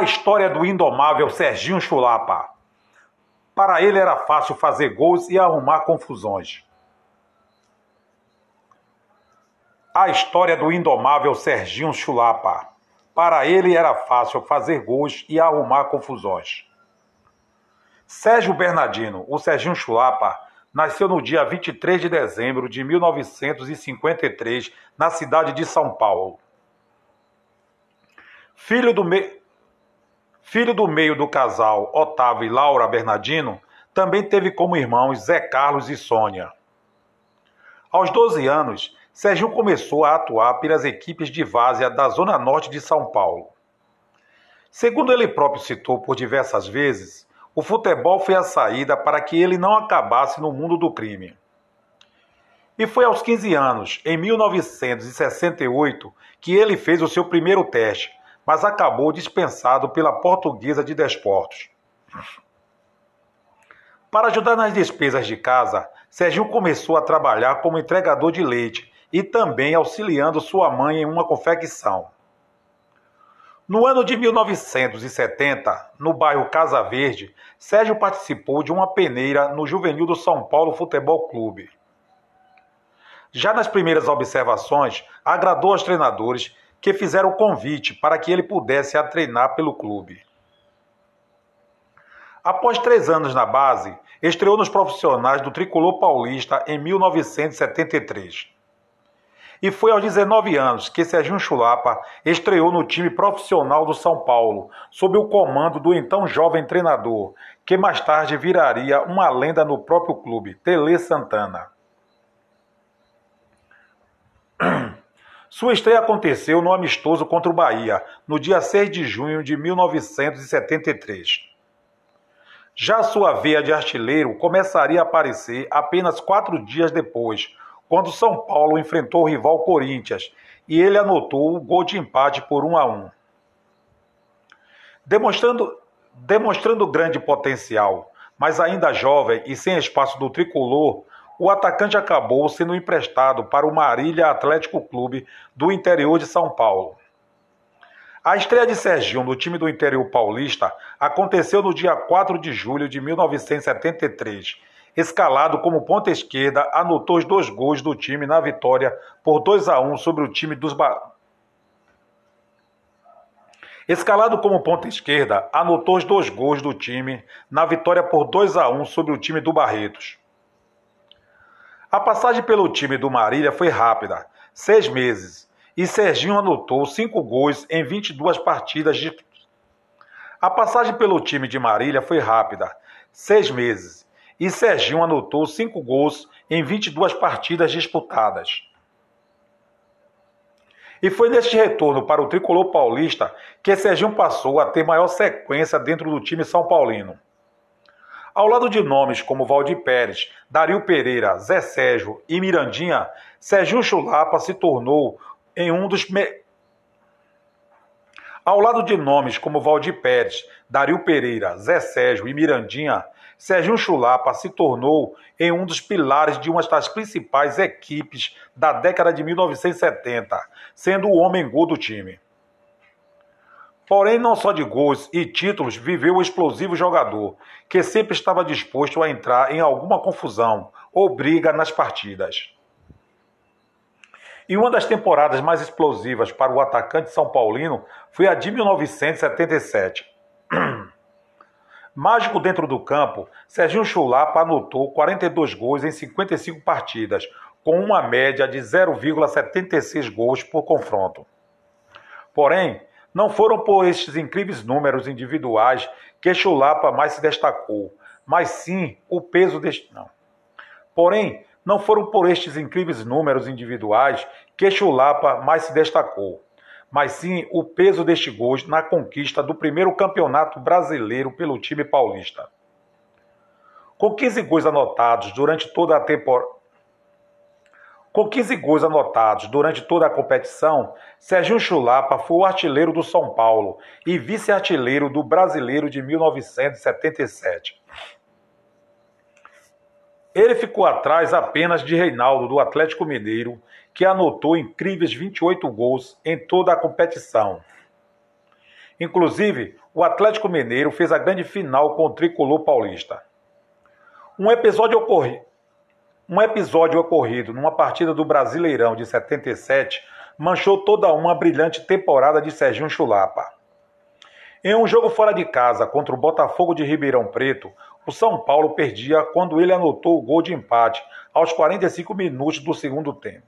a história do indomável Serginho Chulapa. Para ele era fácil fazer gols e arrumar confusões. A história do indomável Serginho Chulapa. Para ele era fácil fazer gols e arrumar confusões. Sérgio Bernardino, o Serginho Chulapa, nasceu no dia 23 de dezembro de 1953, na cidade de São Paulo. Filho do meio do casal Otávio e Laura Bernardino, também teve como irmãos Zé Carlos e Sônia. Aos 12 anos, Serginho começou a atuar pelas equipes de várzea da Zona Norte de São Paulo. Segundo ele próprio citou por diversas vezes, o futebol foi a saída para que ele não acabasse no mundo do crime. E foi aos 15 anos, em 1968, que ele fez o seu primeiro teste, mas acabou dispensado pela Portuguesa de Desportos. Para ajudar nas despesas de casa, Serginho começou a trabalhar como entregador de leite e também auxiliando sua mãe em uma confecção. No ano de 1970, no bairro Casa Verde, Sérgio participou de uma peneira no juvenil do São Paulo Futebol Clube. Já nas primeiras observações, agradou aos treinadores, que fizeram o convite para que ele pudesse a treinar pelo clube. Após 3 anos na base, estreou nos profissionais do Tricolor Paulista em 1973. E foi aos 19 anos que Serginho Chulapa estreou no time profissional do São Paulo, sob o comando do então jovem treinador, que mais tarde viraria uma lenda no próprio clube, Telê Santana. Sua estreia aconteceu no amistoso contra o Bahia, no dia 6 de junho de 1973. Já sua veia de artilheiro começaria a aparecer apenas 4 dias depois, quando São Paulo enfrentou o rival Corinthians, e ele anotou o gol de empate por 1-1. Demonstrando grande potencial, mas ainda jovem e sem espaço do tricolor, o atacante acabou sendo emprestado para o Marília Atlético Clube do interior de São Paulo. A estreia de Serginho no time do interior paulista aconteceu no dia 4 de julho de 1973. Escalado como ponta esquerda, anotou os 2 gols do time na vitória por 2-1 sobre o time dos Barretos. A passagem pelo time do Marília foi rápida, 6 meses. E Serginho anotou 5 gols em 22 partidas de... A passagem pelo time de Marília foi rápida, 6 meses, e Serginho anotou 5 gols em 22 partidas disputadas. E foi neste retorno para o Tricolor Paulista que Serginho passou a ter maior sequência dentro do time São Paulino. Ao lado de nomes como Valdir Pérez, Dario Pereira, Zé Sérgio e Mirandinha, Serginho Chulapa se tornou... um dos pilares de uma das principais equipes da década de 1970, sendo o homem-gol do time. Porém, não só de gols e títulos viveu o explosivo jogador, que sempre estava disposto a entrar em alguma confusão ou briga nas partidas. E uma das temporadas mais explosivas para o atacante São Paulino foi a de 1977. Mágico dentro do campo, Serginho Chulapa anotou 42 gols em 55 partidas, com uma média de 0,76 gols por confronto. Porém, não foram por estes incríveis números individuais que Chulapa mais se destacou, mas sim o peso deste... Não foram por estes incríveis números individuais que Chulapa mais se destacou, mas sim o peso deste gol na conquista do primeiro campeonato brasileiro pelo time paulista. Com 15 gols anotados durante toda a competição, Serginho Chulapa foi o artilheiro do São Paulo e vice-artilheiro do Brasileiro de 1977. Ele ficou atrás apenas de Reinaldo, do Atlético Mineiro, que anotou incríveis 28 gols em toda a competição. Inclusive, o Atlético Mineiro fez a grande final com o Tricolor Paulista. Um episódio ocorrido numa partida do Brasileirão de 77 manchou toda uma brilhante temporada de Serginho Chulapa. Em um jogo fora de casa contra o Botafogo de Ribeirão Preto, o São Paulo perdia quando ele anotou o gol de empate aos 45 minutos do segundo tempo.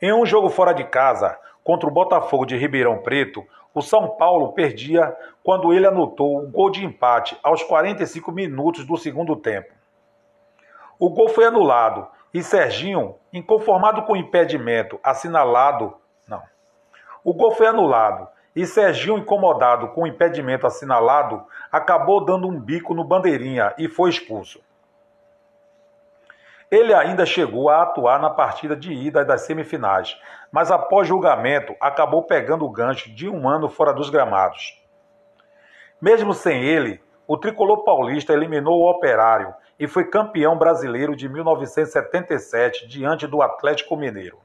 Em um jogo fora de casa contra o Botafogo de Ribeirão Preto, o São Paulo perdia quando ele anotou o gol de empate aos 45 minutos do segundo tempo. O gol foi anulado e Serginho, inconformado com o impedimento assinalado... acabou dando um bico no bandeirinha e foi expulso. Ele ainda chegou a atuar na partida de ida das semifinais, mas após julgamento acabou pegando o gancho de um ano fora dos gramados. Mesmo sem ele, o Tricolor Paulista eliminou o Operário e foi campeão brasileiro de 1977 diante do Atlético Mineiro.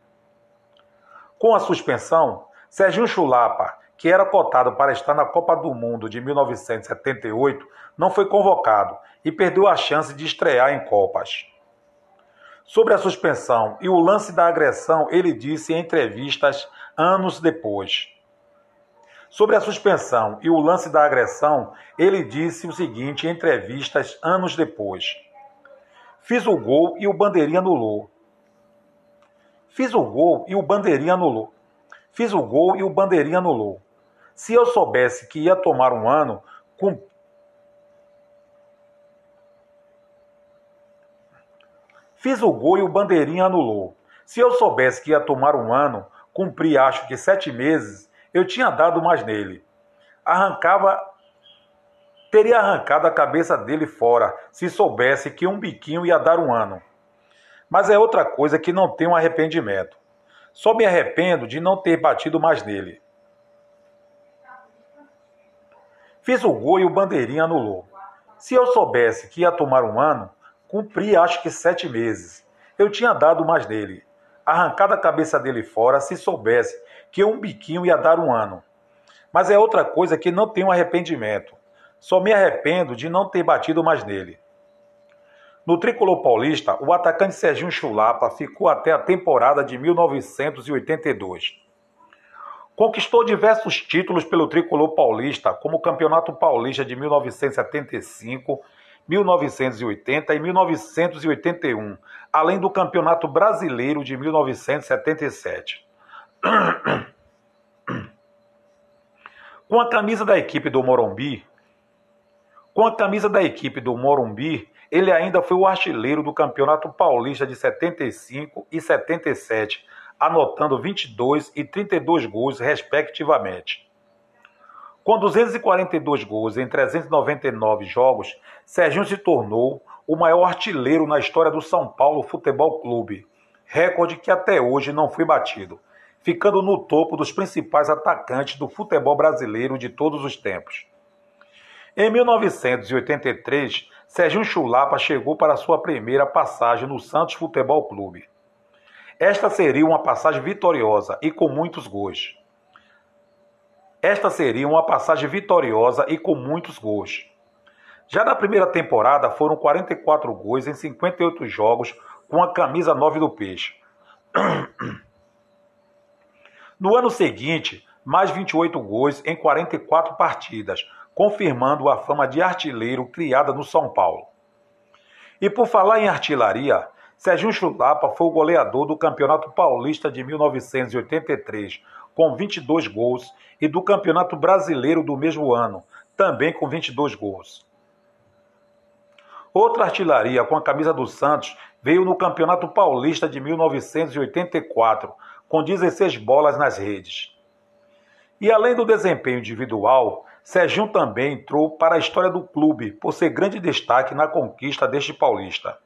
Com a suspensão, Serginho Chulapa, que era cotado para estar na Copa do Mundo de 1978, não foi convocado e perdeu a chance de estrear em Copas. Sobre a suspensão e o lance da agressão, ele disse em entrevistas anos depois. Fiz o gol e o bandeirinha anulou. Se eu soubesse que ia tomar um ano, cumpri acho que 7 meses, eu tinha dado mais nele. Teria arrancado a cabeça dele fora, se soubesse que um biquinho ia dar um ano. Mas é outra coisa que não tenho arrependimento. Só me arrependo de não ter batido mais nele. Fiz o gol e o bandeirinha anulou. Se eu soubesse que ia tomar um ano, cumpri acho que 7 meses. Eu tinha dado mais nele. Arrancado a cabeça dele fora, se soubesse que um biquinho ia dar um ano. Mas é outra coisa que não tenho arrependimento. Só me arrependo de não ter batido mais nele. No Tricolor Paulista, o atacante Serginho Chulapa ficou até a temporada de 1982. Conquistou diversos títulos pelo Tricolor Paulista, como o Campeonato Paulista de 1975, 1980 e 1981, além do Campeonato Brasileiro de 1977. Com a camisa da equipe do Morumbi, ele ainda foi o artilheiro do Campeonato Paulista de 75 e 77, anotando 22 e 32 gols, respectivamente. Com 242 gols em 399 jogos, Serginho se tornou o maior artilheiro na história do São Paulo Futebol Clube, recorde que até hoje não foi batido, ficando no topo dos principais atacantes do futebol brasileiro de todos os tempos. Em 1983, Serginho Chulapa chegou para sua primeira passagem no Santos Futebol Clube. Esta seria uma passagem vitoriosa e com muitos gols. Já na primeira temporada foram 44 gols em 58 jogos com a camisa 9 do Peixe. No ano seguinte, mais 28 gols em 44 partidas, confirmando a fama de artilheiro criada no São Paulo. E por falar em artilharia, Serginho Chulapa foi o goleador do Campeonato Paulista de 1983, com 22 gols, e do Campeonato Brasileiro do mesmo ano, também com 22 gols. Outra artilharia com a camisa do Santos veio no Campeonato Paulista de 1984, com 16 bolas nas redes. E além do desempenho individual, Serginho também entrou para a história do clube por ser grande destaque na conquista deste paulista.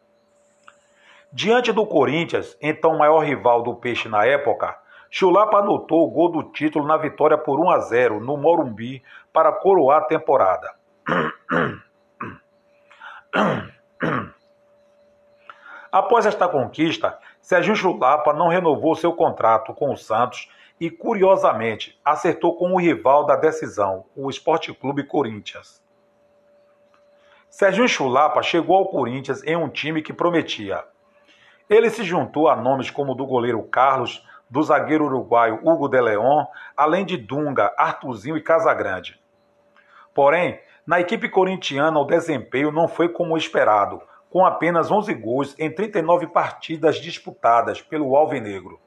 Diante do Corinthians, então maior rival do Peixe na época, Chulapa anotou o gol do título na vitória por 1-0 no Morumbi para coroar a temporada. Após esta conquista, Serginho Chulapa não renovou seu contrato com o Santos e, curiosamente, acertou com o rival da decisão, o Esporte Clube Corinthians. Serginho Chulapa chegou ao Corinthians em um time que prometia. Ele se juntou a nomes como o do goleiro Carlos, do zagueiro uruguaio Hugo de Leon, além de Dunga, Arthurzinho e Casagrande. Porém, na equipe corintiana o desempenho não foi como esperado, com apenas 11 gols em 39 partidas disputadas pelo alvinegro.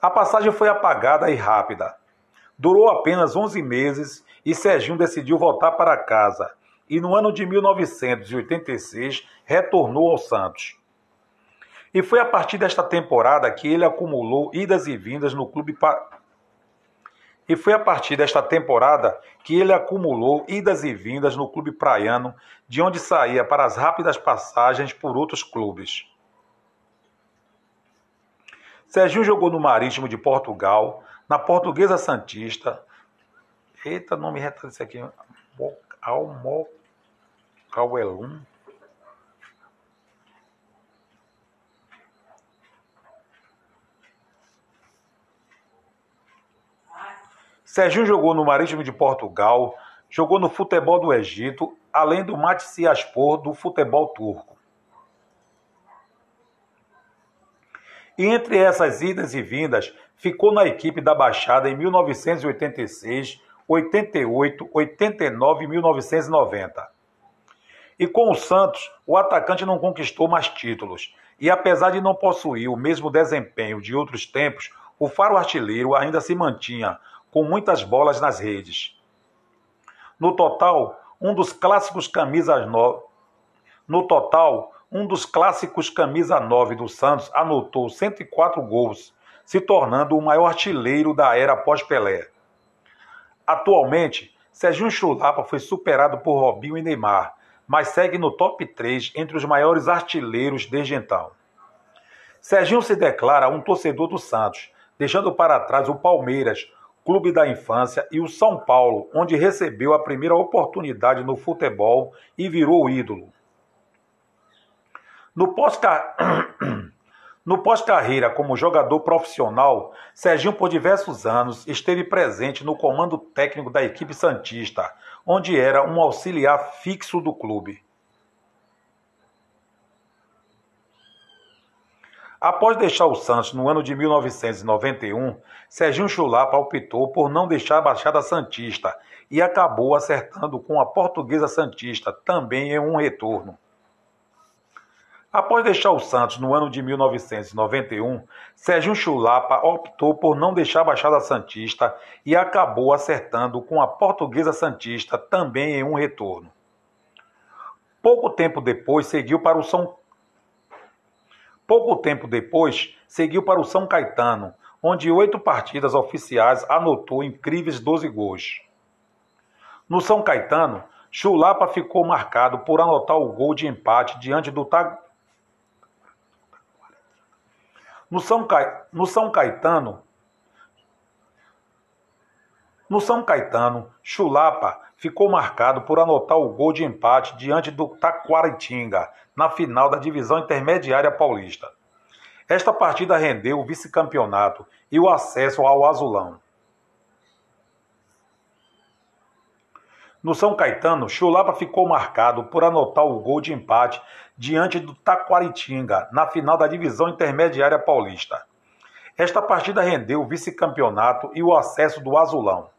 A passagem foi apagada e rápida. Durou apenas 11 meses e Serginho decidiu voltar para casa e no ano de 1986 retornou ao Santos. E foi a partir desta temporada que ele acumulou idas e vindas no clube praiano, de onde saía para as rápidas passagens por outros clubes. Serginho jogou no Marítimo de Portugal, na Portuguesa Santista. Eita, nome retado isso aqui. Almocauelum. Serginho jogou no Marítimo de Portugal, jogou no futebol do Egito, além do Malatyaspor do futebol turco. E entre essas idas e vindas, ficou na equipe da Baixada em 1986, 88, 89 e 1990. E com o Santos, o atacante não conquistou mais títulos, e apesar de não possuir o mesmo desempenho de outros tempos, o faro artilheiro ainda se mantinha, com muitas bolas nas redes. No total, um dos clássicos camisa 9 do Santos anotou 104 gols, se tornando o maior artilheiro da era pós-Pelé. Atualmente, Serginho Chulapa foi superado por Robinho e Neymar, mas segue no top 3 entre os maiores artilheiros desde então. Serginho se declara um torcedor do Santos, deixando para trás o Palmeiras, clube da infância, e o São Paulo, onde recebeu a primeira oportunidade no futebol e virou ídolo. No pós-carreira como jogador profissional, Serginho por diversos anos esteve presente no comando técnico da equipe santista, onde era um auxiliar fixo do clube. Após deixar o Santos no ano de 1991, Serginho Chulapa optou por não deixar a Baixada Santista e acabou acertando com a Portuguesa Santista, também em um retorno. Após deixar o Santos no ano de 1991, Serginho Chulapa optou por não deixar a Baixada Santista e acabou acertando com a Portuguesa Santista, também em um retorno. Pouco tempo depois, seguiu para o São Caetano, onde 8 partidas oficiais anotou incríveis 12 gols. No São Caetano, Chulapa ficou marcado por anotar o gol de empate diante do Taquaritinga, na final da divisão intermediária paulista. Esta partida rendeu o vice-campeonato e o acesso ao Azulão. No São Caetano, Chulapa ficou marcado por anotar o gol de empate diante do Taquaritinga, na final da divisão intermediária paulista. Esta partida rendeu o vice-campeonato e o acesso do Azulão.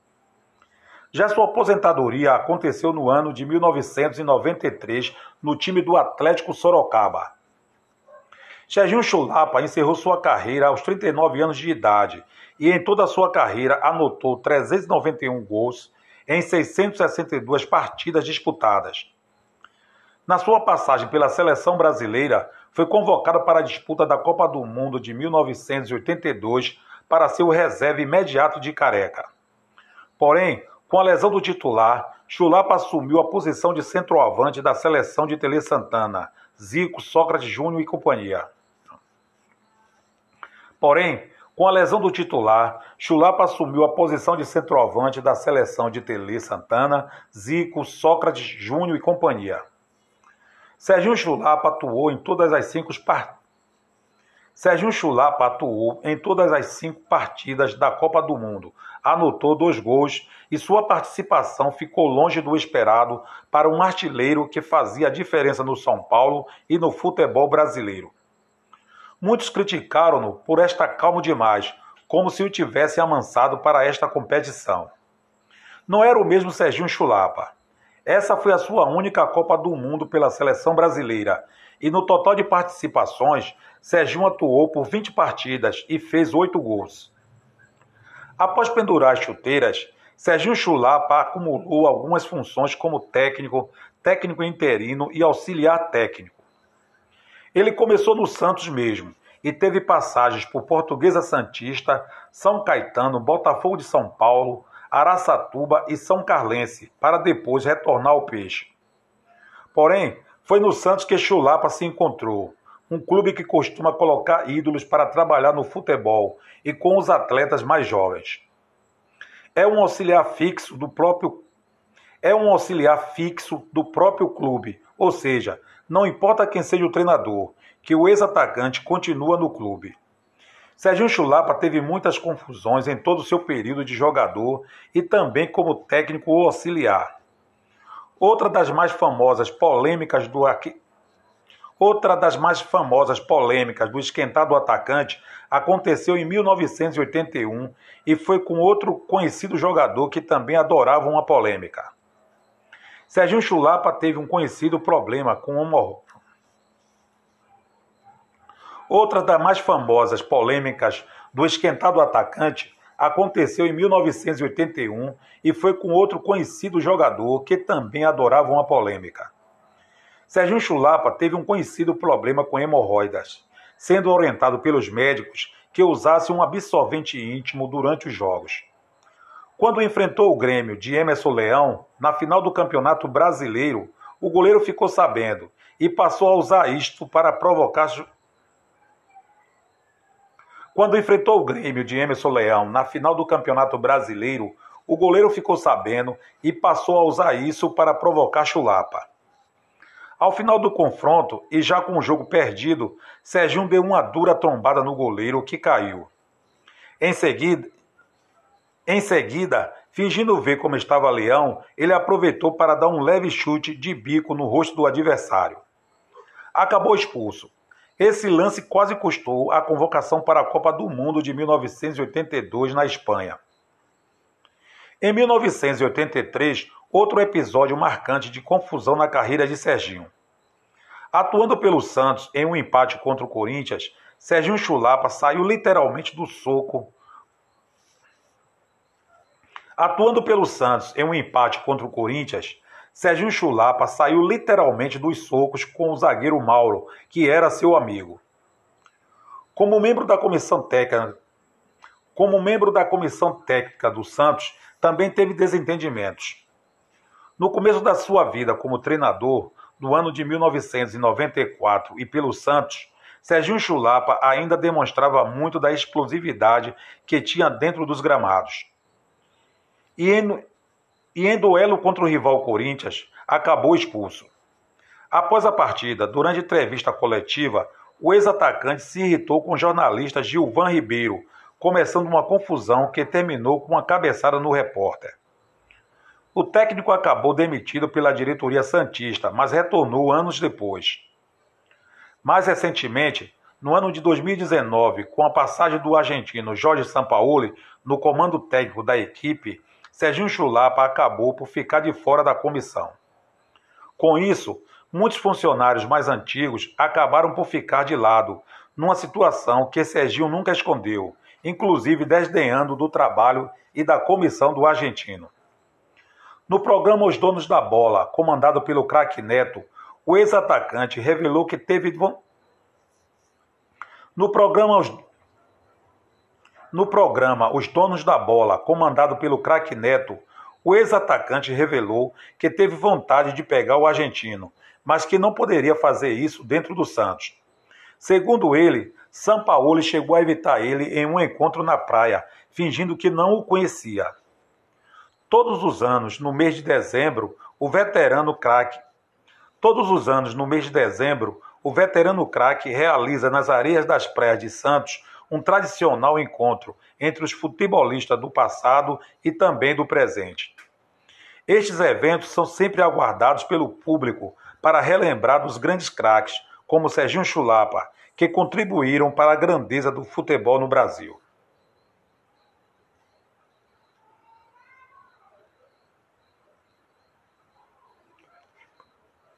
Já sua aposentadoria aconteceu no ano de 1993 no time do Atlético Sorocaba. Serginho Chulapa encerrou sua carreira aos 39 anos de idade e em toda a sua carreira anotou 391 gols em 662 partidas disputadas. Na sua passagem pela seleção brasileira, foi convocado para a disputa da Copa do Mundo de 1982 para ser o reserva imediato de Careca. Porém, com a lesão do titular, Chulapa assumiu a posição de centroavante da seleção de Telê Santana, Zico, Sócrates, Júnior e companhia. Serginho Chulapa atuou em todas as 5 partidas da Copa do Mundo, anotou 2 gols e sua participação ficou longe do esperado para um artilheiro que fazia diferença no São Paulo e no futebol brasileiro. Muitos criticaram-no por estar calmo demais, como se o tivessem amansado para esta competição. Não era o mesmo Serginho Chulapa. Essa foi a sua única Copa do Mundo pela seleção brasileira e no total de participações, Serginho atuou por 20 partidas e fez 8 gols. Após pendurar as chuteiras, Serginho Chulapa acumulou algumas funções como técnico, técnico interino e auxiliar técnico. Ele começou no Santos mesmo e teve passagens por Portuguesa Santista, São Caetano, Botafogo de São Paulo, Araçatuba e São Carlense, para depois retornar ao Peixe. Porém, foi no Santos que Chulapa se encontrou, um clube que costuma colocar ídolos para trabalhar no futebol e com os atletas mais jovens. É um auxiliar fixo do próprio clube, ou seja, não importa quem seja o treinador, que o ex-atacante continua no clube. Serginho Chulapa teve muitas confusões em todo o seu período de jogador e também como técnico ou auxiliar. Outra das mais famosas polêmicas do esquentado atacante aconteceu em 1981 e foi com outro conhecido jogador que também adorava uma polêmica. Serginho Chulapa teve um conhecido problema com Outra das mais famosas polêmicas do esquentado atacante aconteceu em 1981 e foi com outro conhecido jogador que também adorava uma polêmica. Serginho Chulapa teve um conhecido problema com hemorroidas, sendo orientado pelos médicos que usasse um absorvente íntimo durante os jogos. Quando enfrentou o Grêmio de Emerson Leão, na final do Campeonato Brasileiro, o goleiro ficou sabendo e passou a usar isto para provocar... Chulapa. Ao final do confronto, e já com o jogo perdido, Serginho deu uma dura trombada no goleiro que caiu. Em seguida, fingindo ver como estava Leão, ele aproveitou para dar um leve chute de bico no rosto do adversário. Acabou expulso. Esse lance quase custou a convocação para a Copa do Mundo de 1982 na Espanha. Em 1983, outro episódio marcante de confusão na carreira de Serginho. Atuando pelo Santos em um empate contra o Corinthians, Serginho Chulapa saiu literalmente do soco. Serginho Chulapa saiu literalmente dos socos com o zagueiro Mauro, que era seu amigo. Como membro da comissão técnica do Santos, também teve desentendimentos. No começo da sua vida como treinador, no ano de 1994 e pelo Santos, Serginho Chulapa ainda demonstrava muito da explosividade que tinha dentro dos gramados. E em duelo contra o rival Corinthians, acabou expulso. Após a partida, durante entrevista coletiva, o ex-atacante se irritou com o jornalista Gilvan Ribeiro, começando uma confusão que terminou com uma cabeçada no repórter. O técnico acabou demitido pela diretoria santista, mas retornou anos depois. Mais recentemente, no ano de 2019, com a passagem do argentino Jorge Sampaoli no comando técnico da equipe, Serginho Chulapa acabou por ficar de fora da comissão. Com isso, muitos funcionários mais antigos acabaram por ficar de lado, numa situação que Serginho nunca escondeu, inclusive desdenhando do trabalho e da comissão do argentino. No programa Os Donos da Bola, comandado pelo craque Neto, o ex-atacante revelou que teve... No programa Os Donos da Bola, comandado pelo craque Neto, o ex-atacante revelou que teve vontade de pegar o argentino, mas que não poderia fazer isso dentro do Santos. Segundo ele, Sampaoli chegou a evitar ele em um encontro na praia, fingindo que não o conhecia. Todos os anos, no mês de dezembro, o veterano craque realiza nas areias das praias de Santos um tradicional encontro entre os futebolistas do passado e também do presente. Estes eventos são sempre aguardados pelo público para relembrar dos grandes craques, como Serginho Chulapa, que contribuíram para a grandeza do futebol no Brasil.